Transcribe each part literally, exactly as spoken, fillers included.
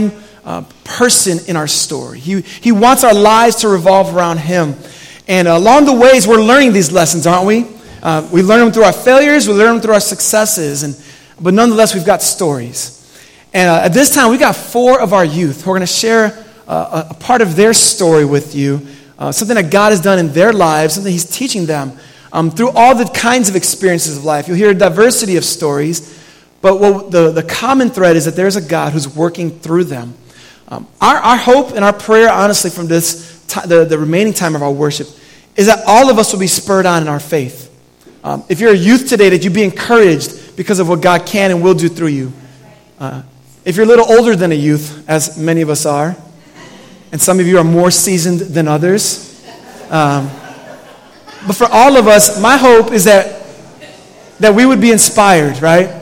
prime uh, person in our story. He, he wants our lives to revolve around him. And along the ways, we're learning these lessons, aren't we? Uh, we learn them through our failures. We learn them through our successes. And But nonetheless, we've got stories. And uh, at this time, we got four of our youth who are going to share uh, a part of their story with you, uh, something that God has done in their lives, something he's teaching them um, through all the kinds of experiences of life. You'll hear a diversity of stories, but what the, the common thread is that there's a God who's working through them. Um, our, our hope and our prayer, honestly, from this t- the, the remaining time of our worship is that all of us will be spurred on in our faith. Um, if you're a youth today, that you be encouraged because of what God can and will do through you. Uh, If you're a little older than a youth, as many of us are, and some of you are more seasoned than others, um, but for all of us, my hope is that that we would be inspired, right?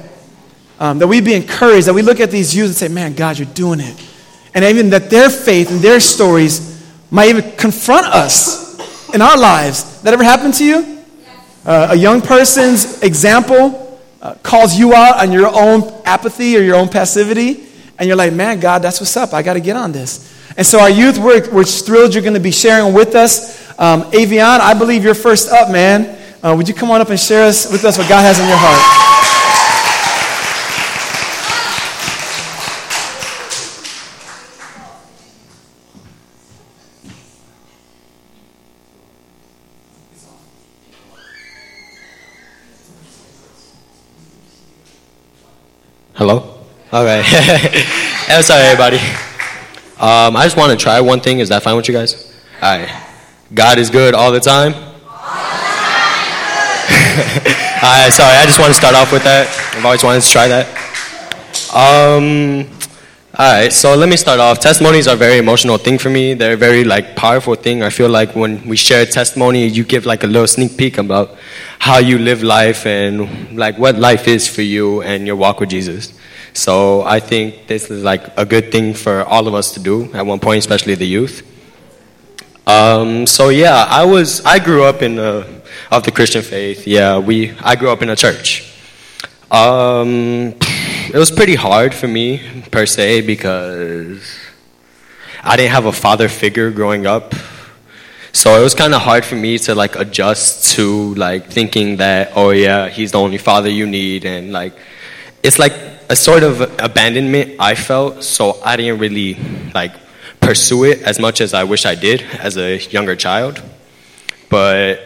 Um, that we'd be encouraged, that we look at these youth and say, man, God, you're doing it. And even that their faith and their stories might even confront us in our lives. That ever happened to you? Uh, a young person's example Uh, calls you out on your own apathy or your own passivity, and you're like, man, God, that's what's up. I got to get on this. And so our youth, we're, we're thrilled you're going to be sharing with us. Um, Avion, I believe you're first up, man. Uh, would you come on up and share us with us what God has in your heart. Hello? All right. I'm sorry, everybody. Um, I just want to try one thing. Is that fine with you guys? All right. God is good all the time. All the time. All right, sorry. I just want to start off with that. I've always wanted to try that. Um. All right. So let me start off. Testimonies are a very emotional thing for me. They're a very like powerful thing. I feel like when we share a testimony, you give like a little sneak peek about how you live life and like what life is for you and your walk with Jesus. So I think this is like a good thing for all of us to do at one point, especially the youth. Um, so yeah, I was I grew up in a, of the Christian faith. Yeah, we I grew up in a church. Um, it was pretty hard for me per se because I didn't have a father figure growing up. So it was kind of hard for me to, like, adjust to, like, thinking that, oh, yeah, he's the only father you need. And, like, it's, like, a sort of abandonment I felt. So I didn't really, like, pursue it as much as I wish I did as a younger child. But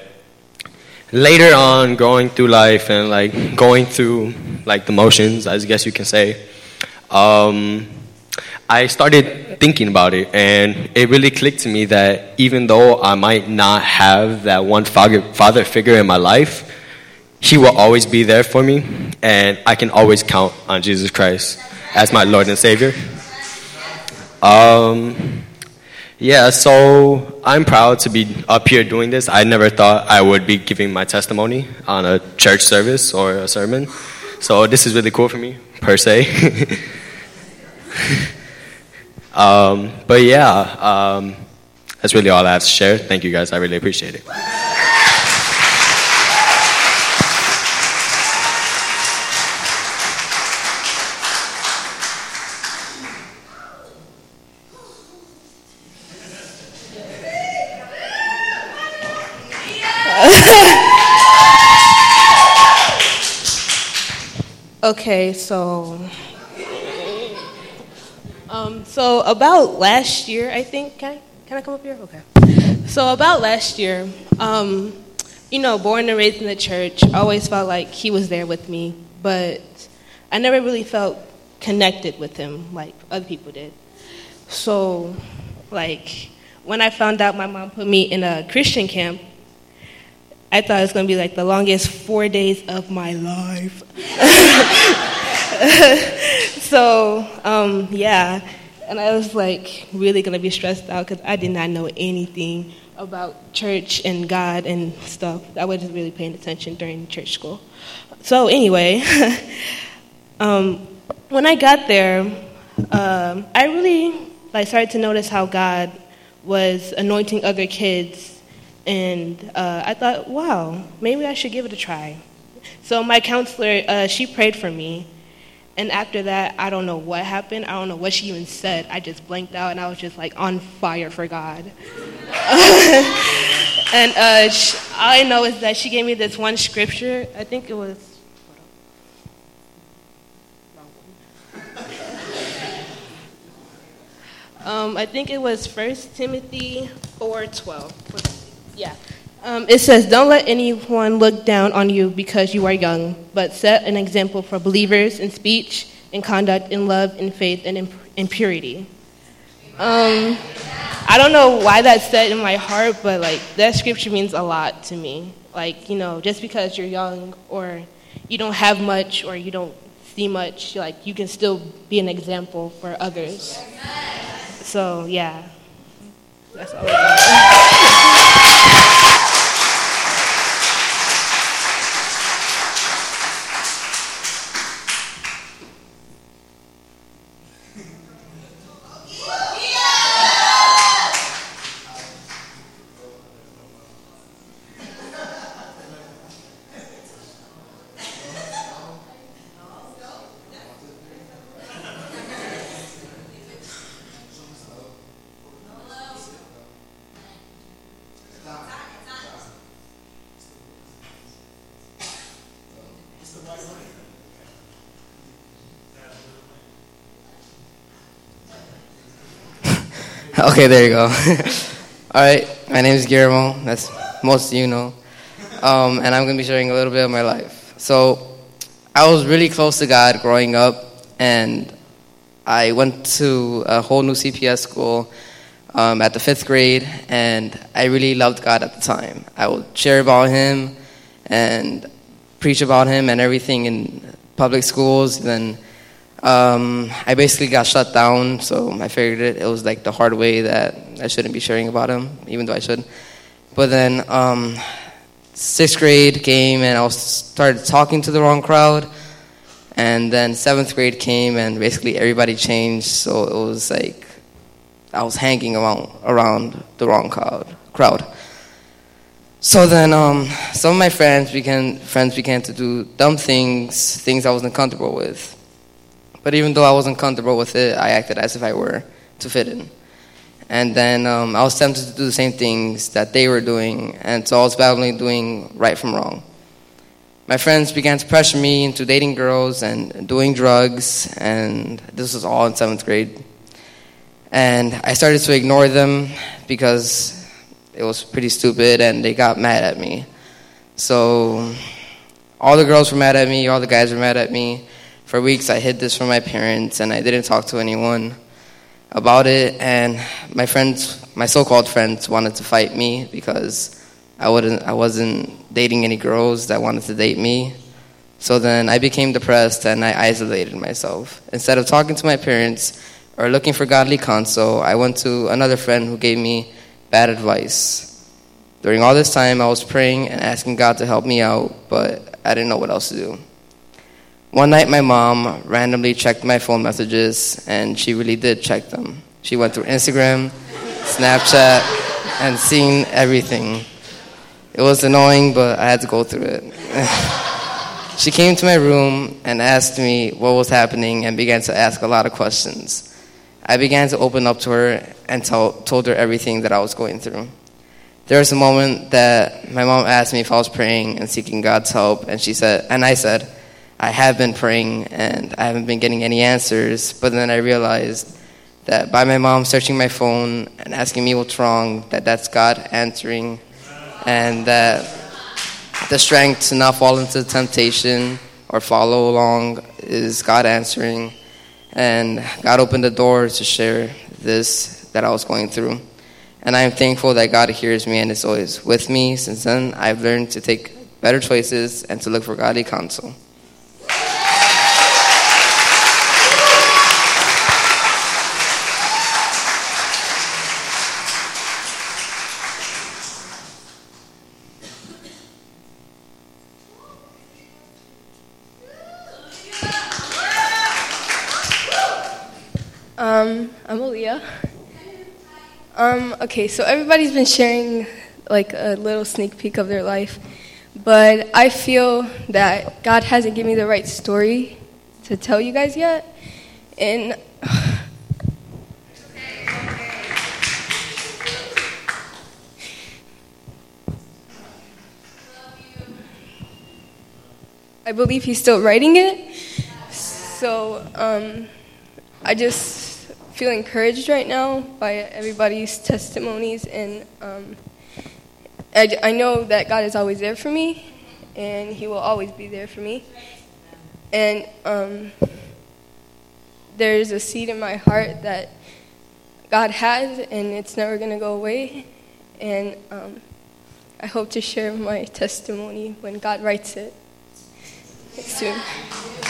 later on, going through life and, like, going through, like, the motions, I guess you can say, um... I started thinking about it, and it really clicked to me that even though I might not have that one father figure in my life, he will always be there for me, and I can always count on Jesus Christ as my Lord and Savior. Um, yeah, so I'm proud to be up here doing this. I never thought I would be giving my testimony on a church service or a sermon, so this is really cool for me, per se. Um, but yeah, um, that's really all I have to share. Thank you guys. I really appreciate it. Okay, so... Um, so about last year, I think, can I, can I come up here? Okay. So about last year, um, you know, born and raised in the church, I always felt like he was there with me, but I never really felt connected with him like other people did. So, like, when I found out my mom put me in a Christian camp, I thought it was going to be like the longest four days of my life. So, um, yeah, and I was, like, really going to be stressed out because I did not know anything about church and God and stuff. I wasn't really paying attention during church school. So, anyway, um, when I got there, um, I really, like, started to notice how God was anointing other kids, and uh, I thought, wow, maybe I should give it a try. So my counselor, uh, she prayed for me, And after that, I don't know what happened. I don't know what she even said. I just blanked out, and I was just, like, on fire for God. And uh, she, all I know is that she gave me this one scripture. I think it was. Um, I think it was First Timothy four twelve. Yeah. Um, it says, "Don't let anyone look down on you because you are young, but set an example for believers in speech, in conduct, in love, in faith, and in, in purity." Um, I don't know why that's set in my heart, but like that scripture means a lot to me. Like, you know, just because you're young or you don't have much or you don't see much, like you can still be an example for others. So, yeah. That's all I Okay, there you go. All right, my name is Guillermo. That's most of you know. Um, and I'm going to be sharing a little bit of my life. So I was really close to God growing up, and I went to a whole new C P S school um, at the fifth grade, and I really loved God at the time. I would share about Him and preach about Him and everything in public schools. Then Um, I basically got shut down, so I figured it. It was like the hard way that I shouldn't be sharing about Him, even though I should. But then um, sixth grade came, and I was, started talking to the wrong crowd. And then seventh grade came, and basically everybody changed. So it was like I was hanging around, around the wrong crowd. crowd. So then um, some of my friends began, friends began to do dumb things, things I wasn't comfortable with. But even though I wasn't comfortable with it, I acted as if I were to fit in. And then um, I was tempted to do the same things that they were doing, and so I was battling doing right from wrong. My friends began to pressure me into dating girls and doing drugs, and this was all in seventh grade. And I started to ignore them because it was pretty stupid, and they got mad at me. So all the girls were mad at me, all the guys were mad at me. For weeks, I hid this from my parents, and I didn't talk to anyone about it. And my friends, my so-called friends, wanted to fight me because I wouldn't, I wasn't dating any girls that wanted to date me. So then I became depressed, and I isolated myself. Instead of talking to my parents or looking for godly counsel, I went to another friend who gave me bad advice. During all this time, I was praying and asking God to help me out, but I didn't know what else to do. One night, my mom randomly checked my phone messages, and she really did check them. She went through Instagram, Snapchat, and seen everything. It was annoying, but I had to go through it. She came to my room and asked me what was happening and began to ask a lot of questions. I began to open up to her and tell, told her everything that I was going through. There was a moment that my mom asked me if I was praying and seeking God's help, and she said, and I said, I have been praying, and I haven't been getting any answers. But then I realized that by my mom searching my phone and asking me what's wrong, that that's God answering, and that the strength to not fall into temptation or follow along is God answering. And God opened the door to share this that I was going through. And I am thankful that God hears me and is always with me. Since then, I've learned to take better choices and to look for godly counsel. Um, I'm Aaliyah. Um, okay, so everybody's been sharing like a little sneak peek of their life, but I feel that God hasn't given me the right story to tell you guys yet. And I believe he's still writing it. So um, I just feel encouraged right now by everybody's testimonies. And um, I, I know that God is always there for me, and he will always be there for me. And um, there's a seed in my heart that God has, and it's never going to go away. And um, I hope to share my testimony when God writes it. Thanks to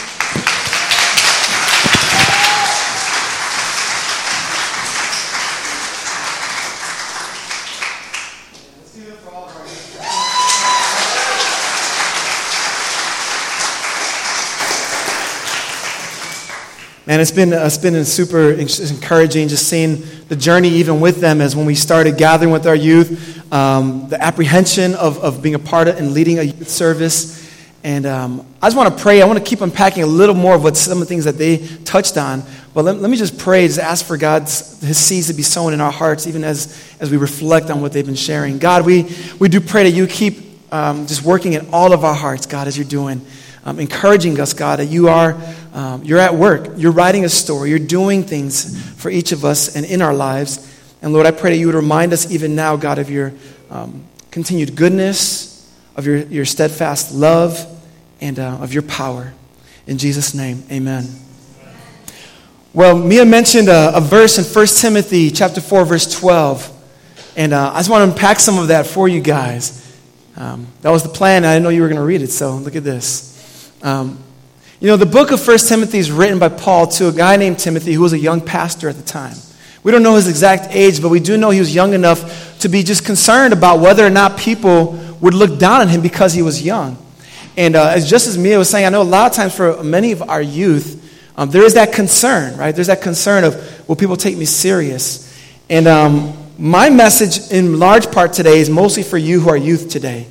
Man, it's been it's been super encouraging just seeing the journey even with them as when we started gathering with our youth, um, the apprehension of, of being a part of and leading a youth service. And um, I just want to pray. I want to keep unpacking a little more of what some of the things that they touched on. But let, let me just pray, just ask for God's his seeds to be sown in our hearts, even as, as we reflect on what they've been sharing. God, we, we do pray that you keep um, just working in all of our hearts, God, as you're doing, um, encouraging us, God, that you are, um, you're at work. You're writing a story. You're doing things for each of us and in our lives. And Lord, I pray that you would remind us even now, God, of your um, continued goodness, of your, your steadfast love, and uh, of your power. In Jesus' name, amen. Well, Mia mentioned a, a verse in First Timothy chapter four, verse twelve. And uh, I just want to unpack some of that for you guys. Um, that was the plan. I didn't know you were going to read it, so look at this. Um, you know, the book of First Timothy is written by Paul to a guy named Timothy who was a young pastor at the time. We don't know his exact age, but we do know he was young enough to be just concerned about whether or not people would look down on him because he was young. And uh, as just as Mia was saying, I know a lot of times for many of our youth, um, there is that concern, right? There's that concern of, will people take me serious? And um, my message in large part today is mostly for you who are youth today.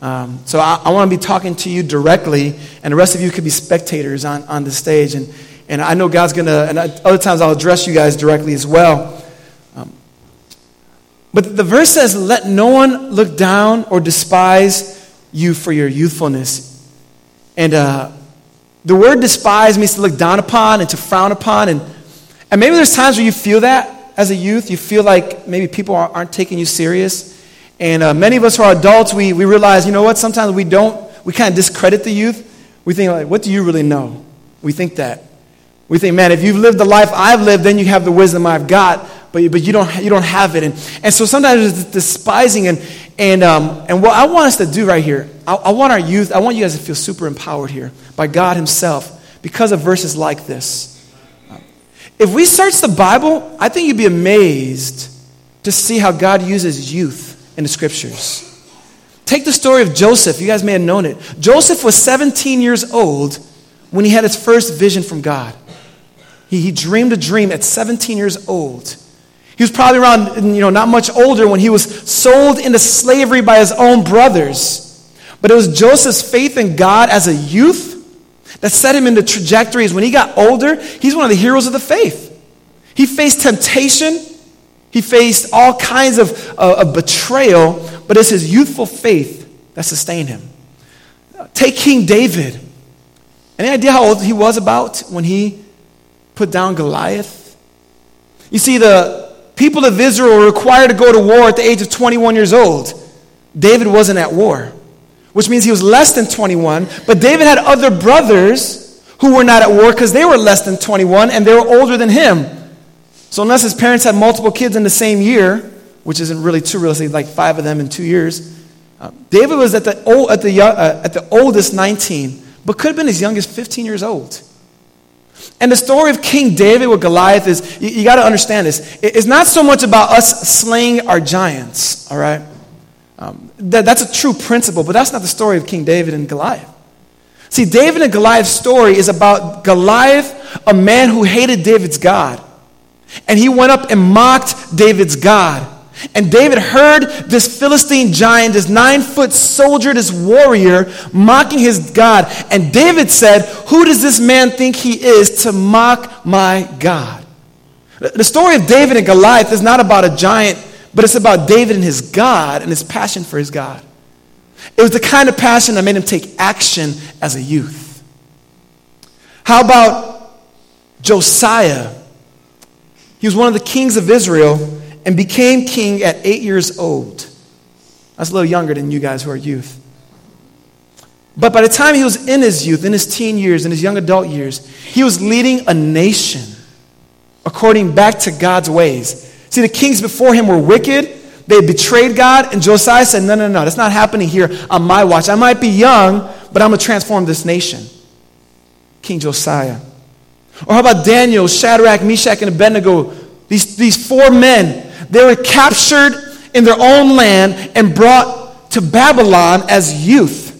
Um, so I, I want to be talking to you directly, and the rest of you could be spectators on, on the stage. And, and I know God's going to, and other times I'll address you guys directly as well. Um, but the verse says, let no one look down or despise you for your youthfulness. And uh, the word despise means to look down upon and to frown upon. And, and maybe there's times where you feel that as a youth. You feel like maybe people aren't, aren't taking you serious. And uh, many of us who are adults, we, we realize, you know what, sometimes we don't, we kind of discredit the youth. We think, like, what do you really know? We think that. We think, man, if you've lived the life I've lived, then you have the wisdom I've got. But, but you don't you don't have it. And, and so sometimes it's despising. And and um, and what I want us to do right here, I, I want our youth, I want you guys to feel super empowered here by God himself because of verses like this. If we search the Bible, I think you'd be amazed to see how God uses youth in the scriptures. Take the story of Joseph. You guys may have known it. Joseph was seventeen years old when he had his first vision from God. He, he dreamed a dream at seventeen years old. He was probably around, you know, not much older when he was sold into slavery by his own brothers. But it was Joseph's faith in God as a youth that set him into trajectories. When he got older, he's one of the heroes of the faith. He faced temptation. He faced all kinds of, uh, of betrayal. But it's his youthful faith that sustained him. Take King David. Any idea how old he was about when he put down Goliath? You see, the people of Israel were required to go to war at the age of twenty-one years old. David wasn't at war, which means he was less than twenty-one. But David had other brothers who were not at war because they were less than twenty-one and they were older than him. So unless his parents had multiple kids in the same year, which isn't really too realistic, like five of them in two years, uh, David was at the old, at the uh, at the oldest nineteen, but could have been as young as fifteen years old. And the story of King David with Goliath is, you, you got to understand this, it's not so much about us slaying our giants, all right? Um, that, that's a true principle, but that's not the story of King David and Goliath. See, David and Goliath's story is about Goliath, a man who hated David's God. And he went up and mocked David's God. And David heard this Philistine giant, this nine-foot soldier, this warrior, mocking his God. And David said, who does this man think he is to mock my God? The story of David and Goliath is not about a giant, but it's about David and his God and his passion for his God. It was the kind of passion that made him take action as a youth. How about Josiah? He was one of the kings of Israel and became king at eight years old. That's a little younger than you guys who are youth. But by the time he was in his youth, in his teen years, in his young adult years, he was leading a nation according back to God's ways. See, the kings before him were wicked. They betrayed God, and Josiah said, no, no, no, that's not happening here on my watch. I might be young, but I'm going to transform this nation. King Josiah. Or how about Daniel, Shadrach, Meshach, and Abednego? These, these four men, they were captured in their own land and brought to Babylon as youth.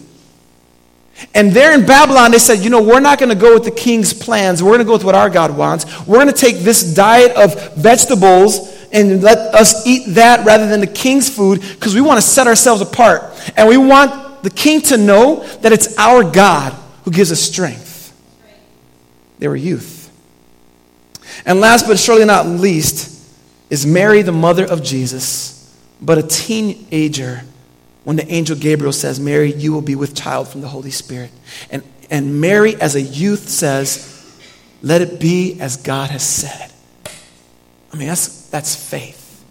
And there in Babylon, they said, you know, we're not going to go with the king's plans. We're going to go with what our God wants. We're going to take this diet of vegetables and let us eat that rather than the king's food, because we want to set ourselves apart. And we want the king to know that it's our God who gives us strength. They were youth. And last but surely not least is Mary, the mother of Jesus, but a teenager when the angel Gabriel says, Mary, you will be with child from the Holy Spirit. And, and Mary as a youth says, let it be as God has said. I mean, that's that's faith.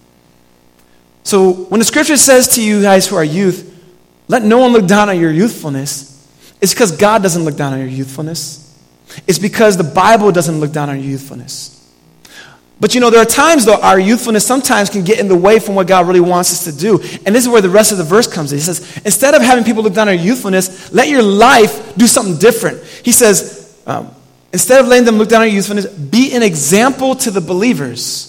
So when the scripture says to you guys who are youth, let no one look down on your youthfulness, it's because God doesn't look down on your youthfulness. It's because the Bible doesn't look down on your youthfulness. But you know, there are times though our youthfulness sometimes can get in the way from what God really wants us to do. And this is where the rest of the verse comes in. He says, instead of having people look down on your youthfulness, let your life do something different. He says, um, instead of letting them look down on your youthfulness, be an example to the believers.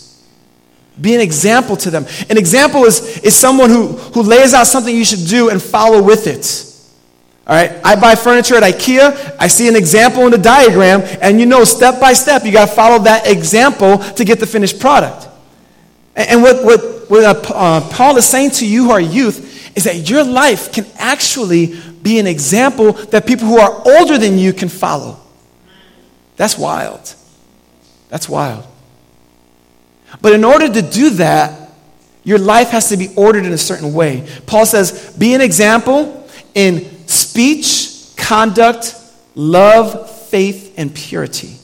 Be an example to them. An example is, is someone who, who lays out something you should do and follow with it. All right, I buy furniture at IKEA. I see an example in the diagram, and you know, step by step, you got to follow that example to get the finished product. And, and what, what, what uh, uh, Paul is saying to you who are youth is that your life can actually be an example that people who are older than you can follow. That's wild. That's wild. But in order to do that, your life has to be ordered in a certain way. Paul says, be an example in speech, conduct, love, faith, and purity.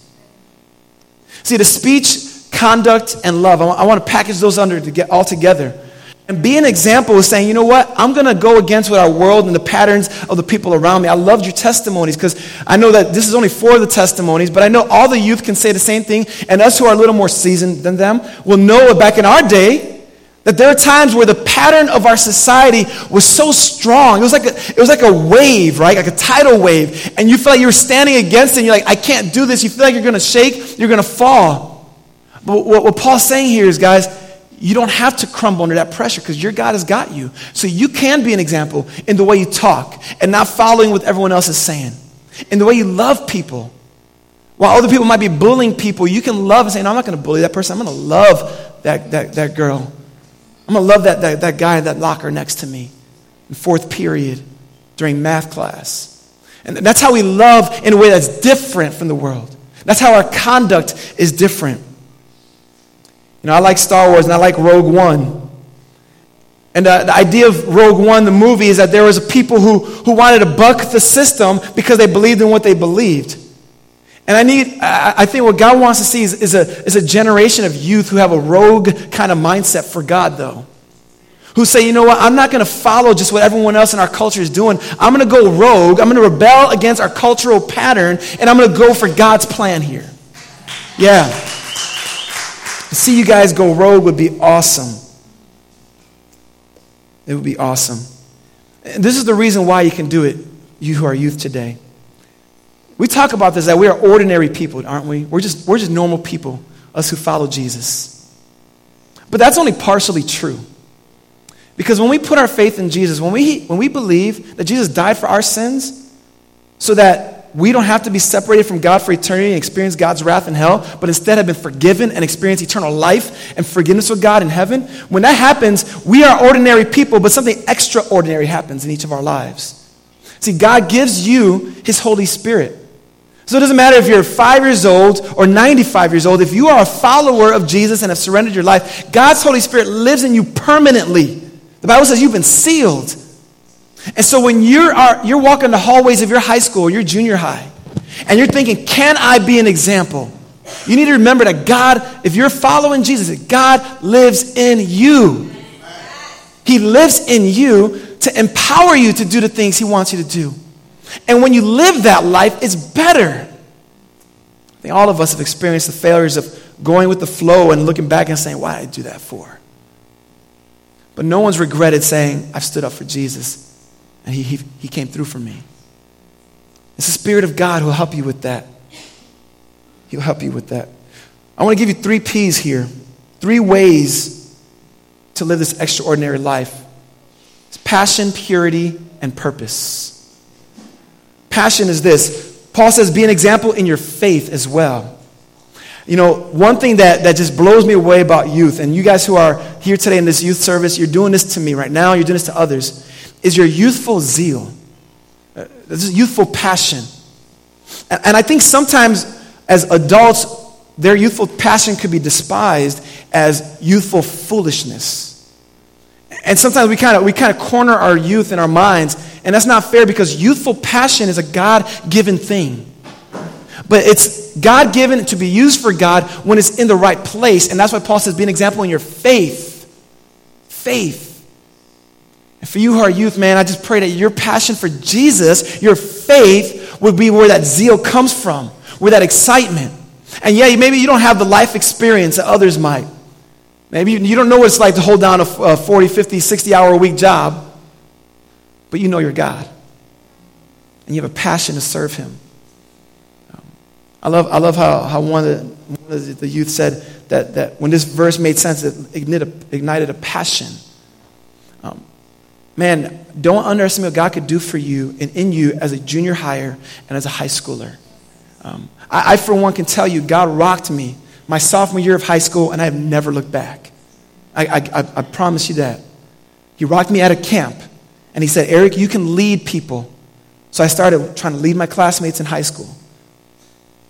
See, the speech, conduct, and love, I want to package those under to get all together. And be an example is saying, you know what? I'm going to go against what our world and the patterns of the people around me. I loved your testimonies because I know that this is only four of the testimonies, but I know all the youth can say the same thing, and us who are a little more seasoned than them will know back in our day that there are times where the pattern of our society was so strong. It was like a, it was like a wave, right? Like a tidal wave, and you feel like you're standing against it, and you're like, I can't do this. You feel like you're going to shake, you're going to fall. But what, what Paul's saying here is, guys, you don't have to crumble under that pressure because your God has got you. So you can be an example in the way you talk and not following what everyone else is saying. In the way you love people. While other people might be bullying people, you can love and say, no, I'm not going to bully that person. I'm going to love that, that, that girl. I'm going to love that, that, that guy in that locker next to me in fourth period during math class. And that's how we love in a way that's different from the world. That's how our conduct is different. You know, I like Star Wars and I like Rogue One. And uh, the idea of Rogue One, the movie, is that there was people who, who wanted to buck the system because they believed in what they believed. And I need, I, I think what God wants to see is, is, a, is a generation of youth who have a rogue kind of mindset for God, though. Who say, you know what, I'm not going to follow just what everyone else in our culture is doing. I'm going to go rogue. I'm going to rebel against our cultural pattern, and I'm going to go for God's plan here. Yeah. To see you guys go rogue would be awesome. It would be awesome. And this is the reason why you can do it, you who are youth today. We talk about this, that we are ordinary people, aren't we? We're just, we're just normal people, us who follow Jesus. But that's only partially true. Because when we put our faith in Jesus, when we, when we believe that Jesus died for our sins so that we don't have to be separated from God for eternity and experience God's wrath in hell, but instead have been forgiven and experience eternal life and forgiveness with God in heaven, when that happens, we are ordinary people, but something extraordinary happens in each of our lives. See, God gives you his Holy Spirit. So it doesn't matter if you're five years old or ninety-five years old, if you are a follower of Jesus and have surrendered your life, God's Holy Spirit lives in you permanently. The Bible says you've been sealed. And so when you're, are, you're walking the hallways of your high school or your junior high, and you're thinking, can I be an example? You need to remember that God, if you're following Jesus, that God lives in you. He lives in you to empower you to do the things he wants you to do. And when you live that life, it's better. I think all of us have experienced the failures of going with the flow and looking back and saying, why did I do that for? But no one's regretted saying, I've stood up for Jesus. And he, he, he came through for me. It's the Spirit of God who will help you with that. He'll help you with that. I want to give you three P's here. Three ways to live this extraordinary life. It's passion, purity, and purpose. Passion is this. Paul says, be an example in your faith as well. You know, one thing that, that just blows me away about youth, and you guys who are here today in this youth service, you're doing this to me right now, you're doing this to others, is your youthful zeal. Uh, this is youthful passion. And, and I think sometimes as adults, their youthful passion could be despised as youthful foolishness. And sometimes we kind of we kind of corner our youth in our minds, and that's not fair because youthful passion is a God-given thing. But it's God-given to be used for God when it's in the right place, and that's why Paul says, be an example in your faith. Faith. And for you who are youth, man, I just pray that your passion for Jesus, your faith, would be where that zeal comes from, where that excitement. And yeah, maybe you don't have the life experience that others might. Maybe you don't know what it's like to hold down a forty, fifty, sixty hour a week job, but you know your God. And you have a passion to serve him. I love I love how, how one of the, one of the youth said that, that when this verse made sense, it ignited a passion. Um, Man, don't underestimate what God could do for you and in you as a junior higher and as a high schooler. Um, I, I, for one, can tell you God rocked me my sophomore year of high school, and I have never looked back. I, I, I, I promise you that. He rocked me at a camp, and he said, Eric, you can lead people. So I started trying to lead my classmates in high school.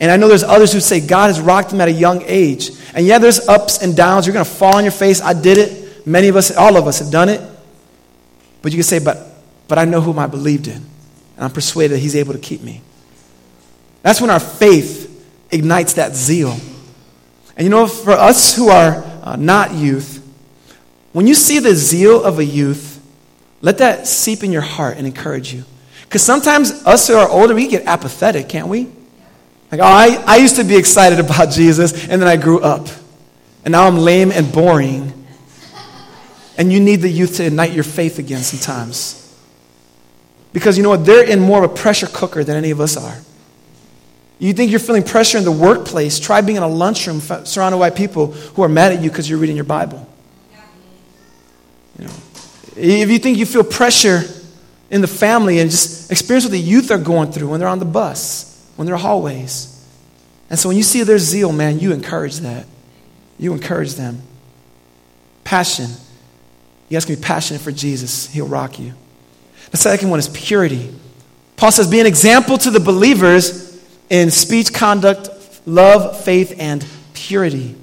And I know there's others who say God has rocked them at a young age. And yeah, there's ups and downs. You're going to fall on your face. I did it. Many of us, all of us have done it. But you can say, but but I know whom I believed in, and I'm persuaded that he's able to keep me. That's when our faith ignites that zeal. And you know, for us who are uh, not youth, when you see the zeal of a youth, let that seep in your heart and encourage you. Because sometimes us who are older, we get apathetic, can't we? Like, oh, I, I used to be excited about Jesus, and then I grew up. And now I'm lame and boring. And you need the youth to ignite your faith again sometimes. Because you know what? They're in more of a pressure cooker than any of us are. You think you're feeling pressure in the workplace. Try being in a lunchroom surrounded by people who are mad at you because you're reading your Bible. You know, if you think you feel pressure in the family, and just experience what the youth are going through when they're on the bus, when they're hallways. And so when you see their zeal, man, you encourage that. You encourage them. Passion. You guys can be passionate for Jesus. He'll rock you. The second one is purity. Paul says, be an example to the believers in speech, conduct, love, faith, and purity.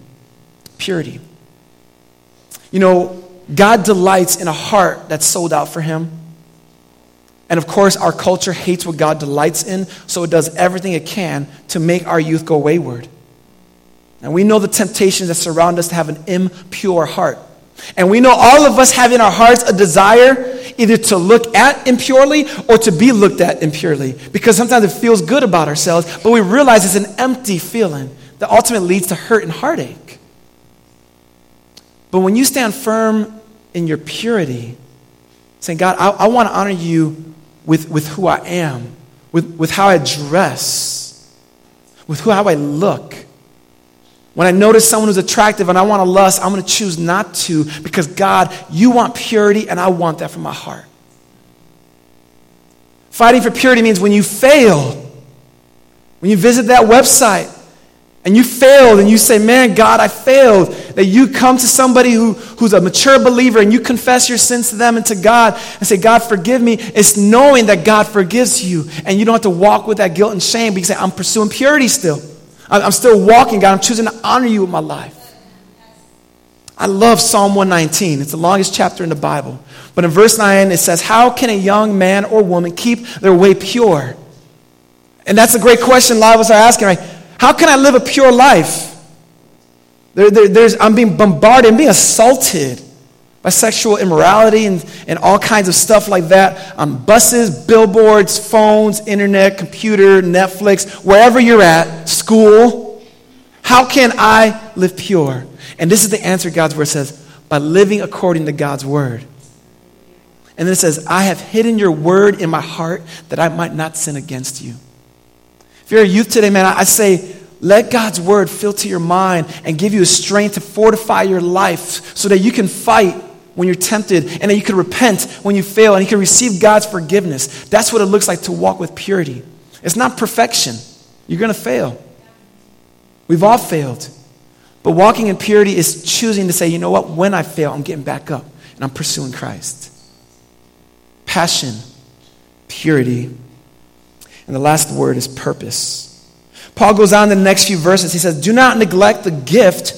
Purity. You know, God delights in a heart that's sold out for him. And of course, our culture hates what God delights in, so it does everything it can to make our youth go wayward. And we know the temptations that surround us to have an impure heart. And we know all of us have in our hearts a desire either to look at impurely or to be looked at impurely, because sometimes it feels good about ourselves, but we realize it's an empty feeling that ultimately leads to hurt and heartache. But when you stand firm in your purity, saying, God, I, I want to honor you with, with who I am, with, with how I dress, with who, how I look. When I notice someone who's attractive and I want to lust, I'm going to choose not to, because God, you want purity, and I want that from my heart. Fighting for purity means when you fail, When you visit that website and you failed and you say, man, God, I failed, that you come to somebody who, who's a mature believer and you confess your sins to them and to God and say, God, forgive me. It's knowing that God forgives you and you don't have to walk with that guilt and shame, but you say, I'm pursuing purity still. I'm still walking, God. I'm choosing to honor you with my life. I love Psalm one nineteen. It's the longest chapter in the Bible. But in verse nine, it says, how can a young man or woman keep their way pure? And that's a great question a lot of us are asking, right? How can I live a pure life? There, there, there's, I'm being bombarded, I'm being assaulted by sexual immorality and, and all kinds of stuff like that on buses, billboards, phones, internet, computer, Netflix, wherever you're at, school. How can I live pure? And this is the answer God's word says, by living according to God's word. And then it says, I have hidden your word in my heart that I might not sin against you. If you're a youth today, man, I say, let God's word filter your mind and give you a strength to fortify your life so that you can fight when you're tempted and that you can repent when you fail and you can receive God's forgiveness. That's what it looks like to walk with purity. It's not perfection. You're going to fail. We've all failed. But walking in purity is choosing to say, you know what, when I fail, I'm getting back up and I'm pursuing Christ. Passion, purity, and the last word is purpose. Paul goes on in the next few verses. He says, do not neglect the gift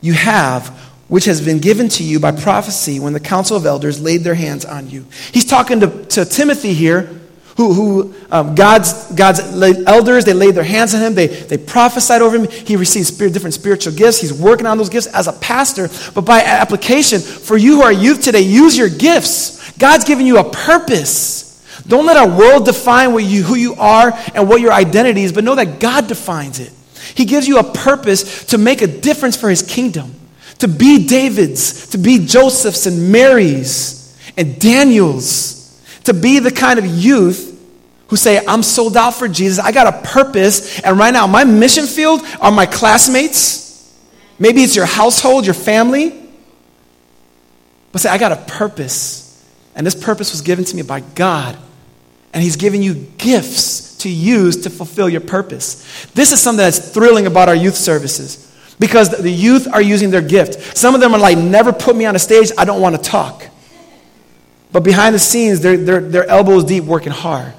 you have, which has been given to you by prophecy when the council of elders laid their hands on you. He's talking to, to Timothy here, who, who um, God's, God's elders, they laid their hands on him. They, they prophesied over him. He received spirit, different spiritual gifts. He's working on those gifts as a pastor. But by application, for you who are youth today, use your gifts. God's given you a purpose. Don't let our world define what you, who you are and what your identity is, but know that God defines it. He gives you a purpose to make a difference for his kingdom, to be David's, to be Joseph's and Mary's and Daniel's, to be the kind of youth who say, I'm sold out for Jesus. I got a purpose, and right now my mission field are my classmates. Maybe it's your household, your family. But say, I got a purpose, and this purpose was given to me by God. And he's giving you gifts to use to fulfill your purpose. This is something that's thrilling about our youth services because the youth are using their gift. Some of them are like, never put me on a stage. I don't want to talk. But behind the scenes, they're, they're, they're elbows deep working hard.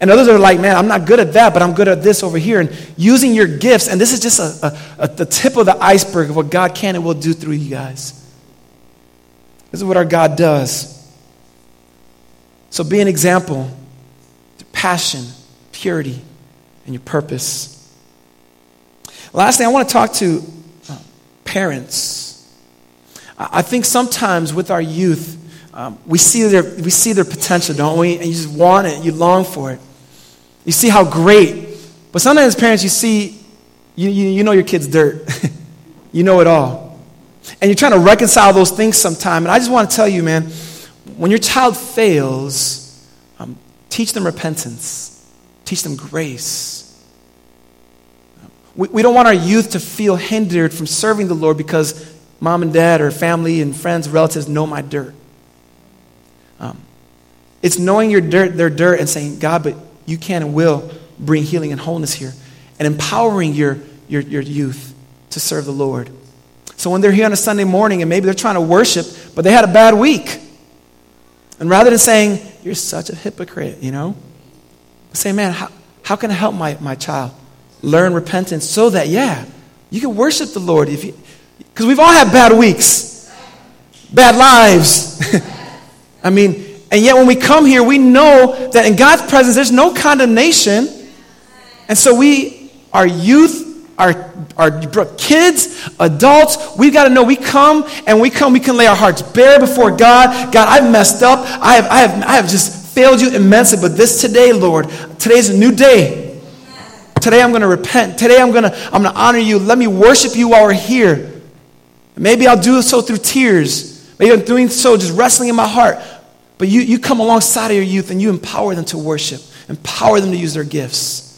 And others are like, man, I'm not good at that, but I'm good at this over here. And using your gifts, and this is just a, a, a, the tip of the iceberg of what God can and will do through you guys. This is what our God does. So be an example to passion, purity, and your purpose. Lastly, I want to talk to uh, parents. I think sometimes with our youth, um, we see their we see their potential, don't we? And you just want it, you long for it. You see how great. But sometimes as parents, you see, you you, you know your kid's dirt. You know it all. And you're trying to reconcile those things sometime. And I just want to tell you, man, when your child fails, um, teach them repentance. Teach them grace. We, we don't want our youth to feel hindered from serving the Lord because mom and dad or family and friends, relatives know my dirt. Um, it's knowing your dirt, their dirt and saying, God, but you can and will bring healing and wholeness here. And empowering your, your, your youth to serve the Lord. So when they're here on a Sunday morning and maybe they're trying to worship, but they had a bad week. And rather than saying, you're such a hypocrite, you know, say, man, how, how can I help my, my child learn repentance so that, yeah, you can worship the Lord? If you, because we've all had bad weeks, bad lives. I mean, and yet when we come here, we know that in God's presence, there's no condemnation. And so we, our youth, Our, our kids, adults, we've got to know we come and we come, we can lay our hearts bare before God. God, I've messed up. I have, I have, I have just failed you immensely. But this today, Lord, today's a new day. Today I'm going to repent. Today I'm going to, I'm going to honor you. Let me worship you while we're here. Maybe I'll do so through tears. Maybe I'm doing so just wrestling in my heart. But you, you come alongside of your youth and you empower them to worship. Empower them to use their gifts.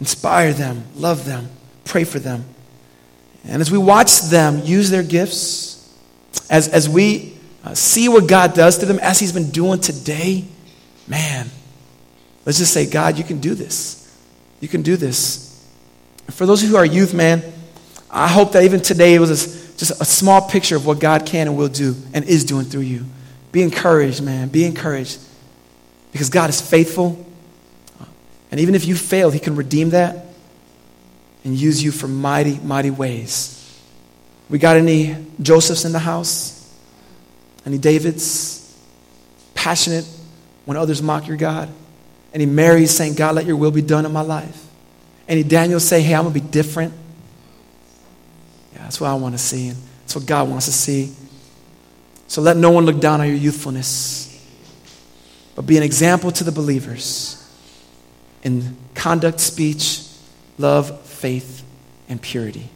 Inspire them, love them, pray for them. And as we watch them use their gifts, as, as we uh, see what God does to them, as he's been doing today, man, Let's just say, God, you can do this. You can do this. For those who are youth, man, I hope that even today it was just a small picture of what God can and will do and is doing through you. Be encouraged, man. Be encouraged. Because God is faithful. And even if you fail, he can redeem that and use you for mighty, mighty ways. We got any Josephs in the house? Any Davids? Passionate when others mock your God? Any Marys saying, God, let your will be done in my life? Any Daniels say, hey, I'm going to be different? Yeah, that's what I want to see. And that's what God wants to see. So let no one look down on your youthfulness, but be an example to the believers in conduct, speech, love, faith, and purity.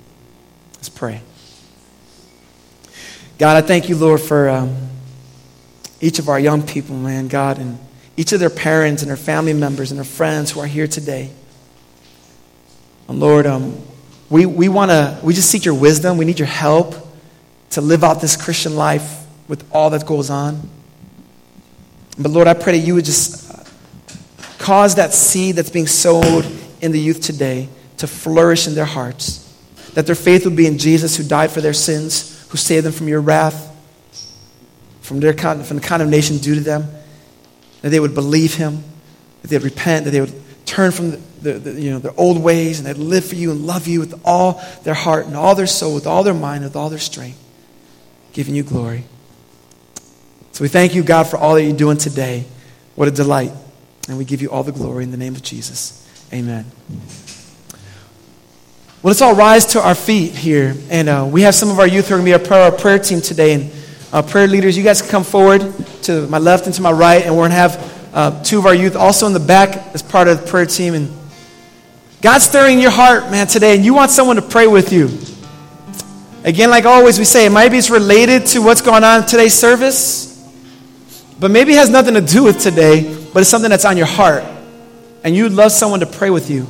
Let's pray. God, I thank you, Lord, for um, each of our young people, man, God, and each of their parents and their family members and their friends who are here today. And Lord, um, we, we want to, we just seek your wisdom. We need your help to live out this Christian life with all that goes on. But Lord, I pray that you would just cause that seed that's being sowed in the youth today to flourish in their hearts, that their faith would be in Jesus who died for their sins, who saved them from your wrath, from, their con- from the condemnation due to them, that they would believe him, that they would repent, that they would turn from the, the, the, you know, their old ways, and they'd live for you and love you with all their heart and all their soul, with all their mind, with all their strength, giving you glory. So we thank you, God, for all that you're doing today. What a delight. And we give you all the glory in the name of Jesus. Amen. Well, let's all rise to our feet here. And uh, we have some of our youth who are going to be our prayer, our prayer team today. And uh, prayer leaders, you guys can come forward to my left and to my right. And we're going to have uh, two of our youth also in the back as part of the prayer team. And God's stirring your heart, man, today. And you want someone to pray with you. Again, like always, we say, maybe it's related to what's going on in today's service. But maybe it has nothing to do with today, but it's something that's on your heart. And you'd love someone to pray with you.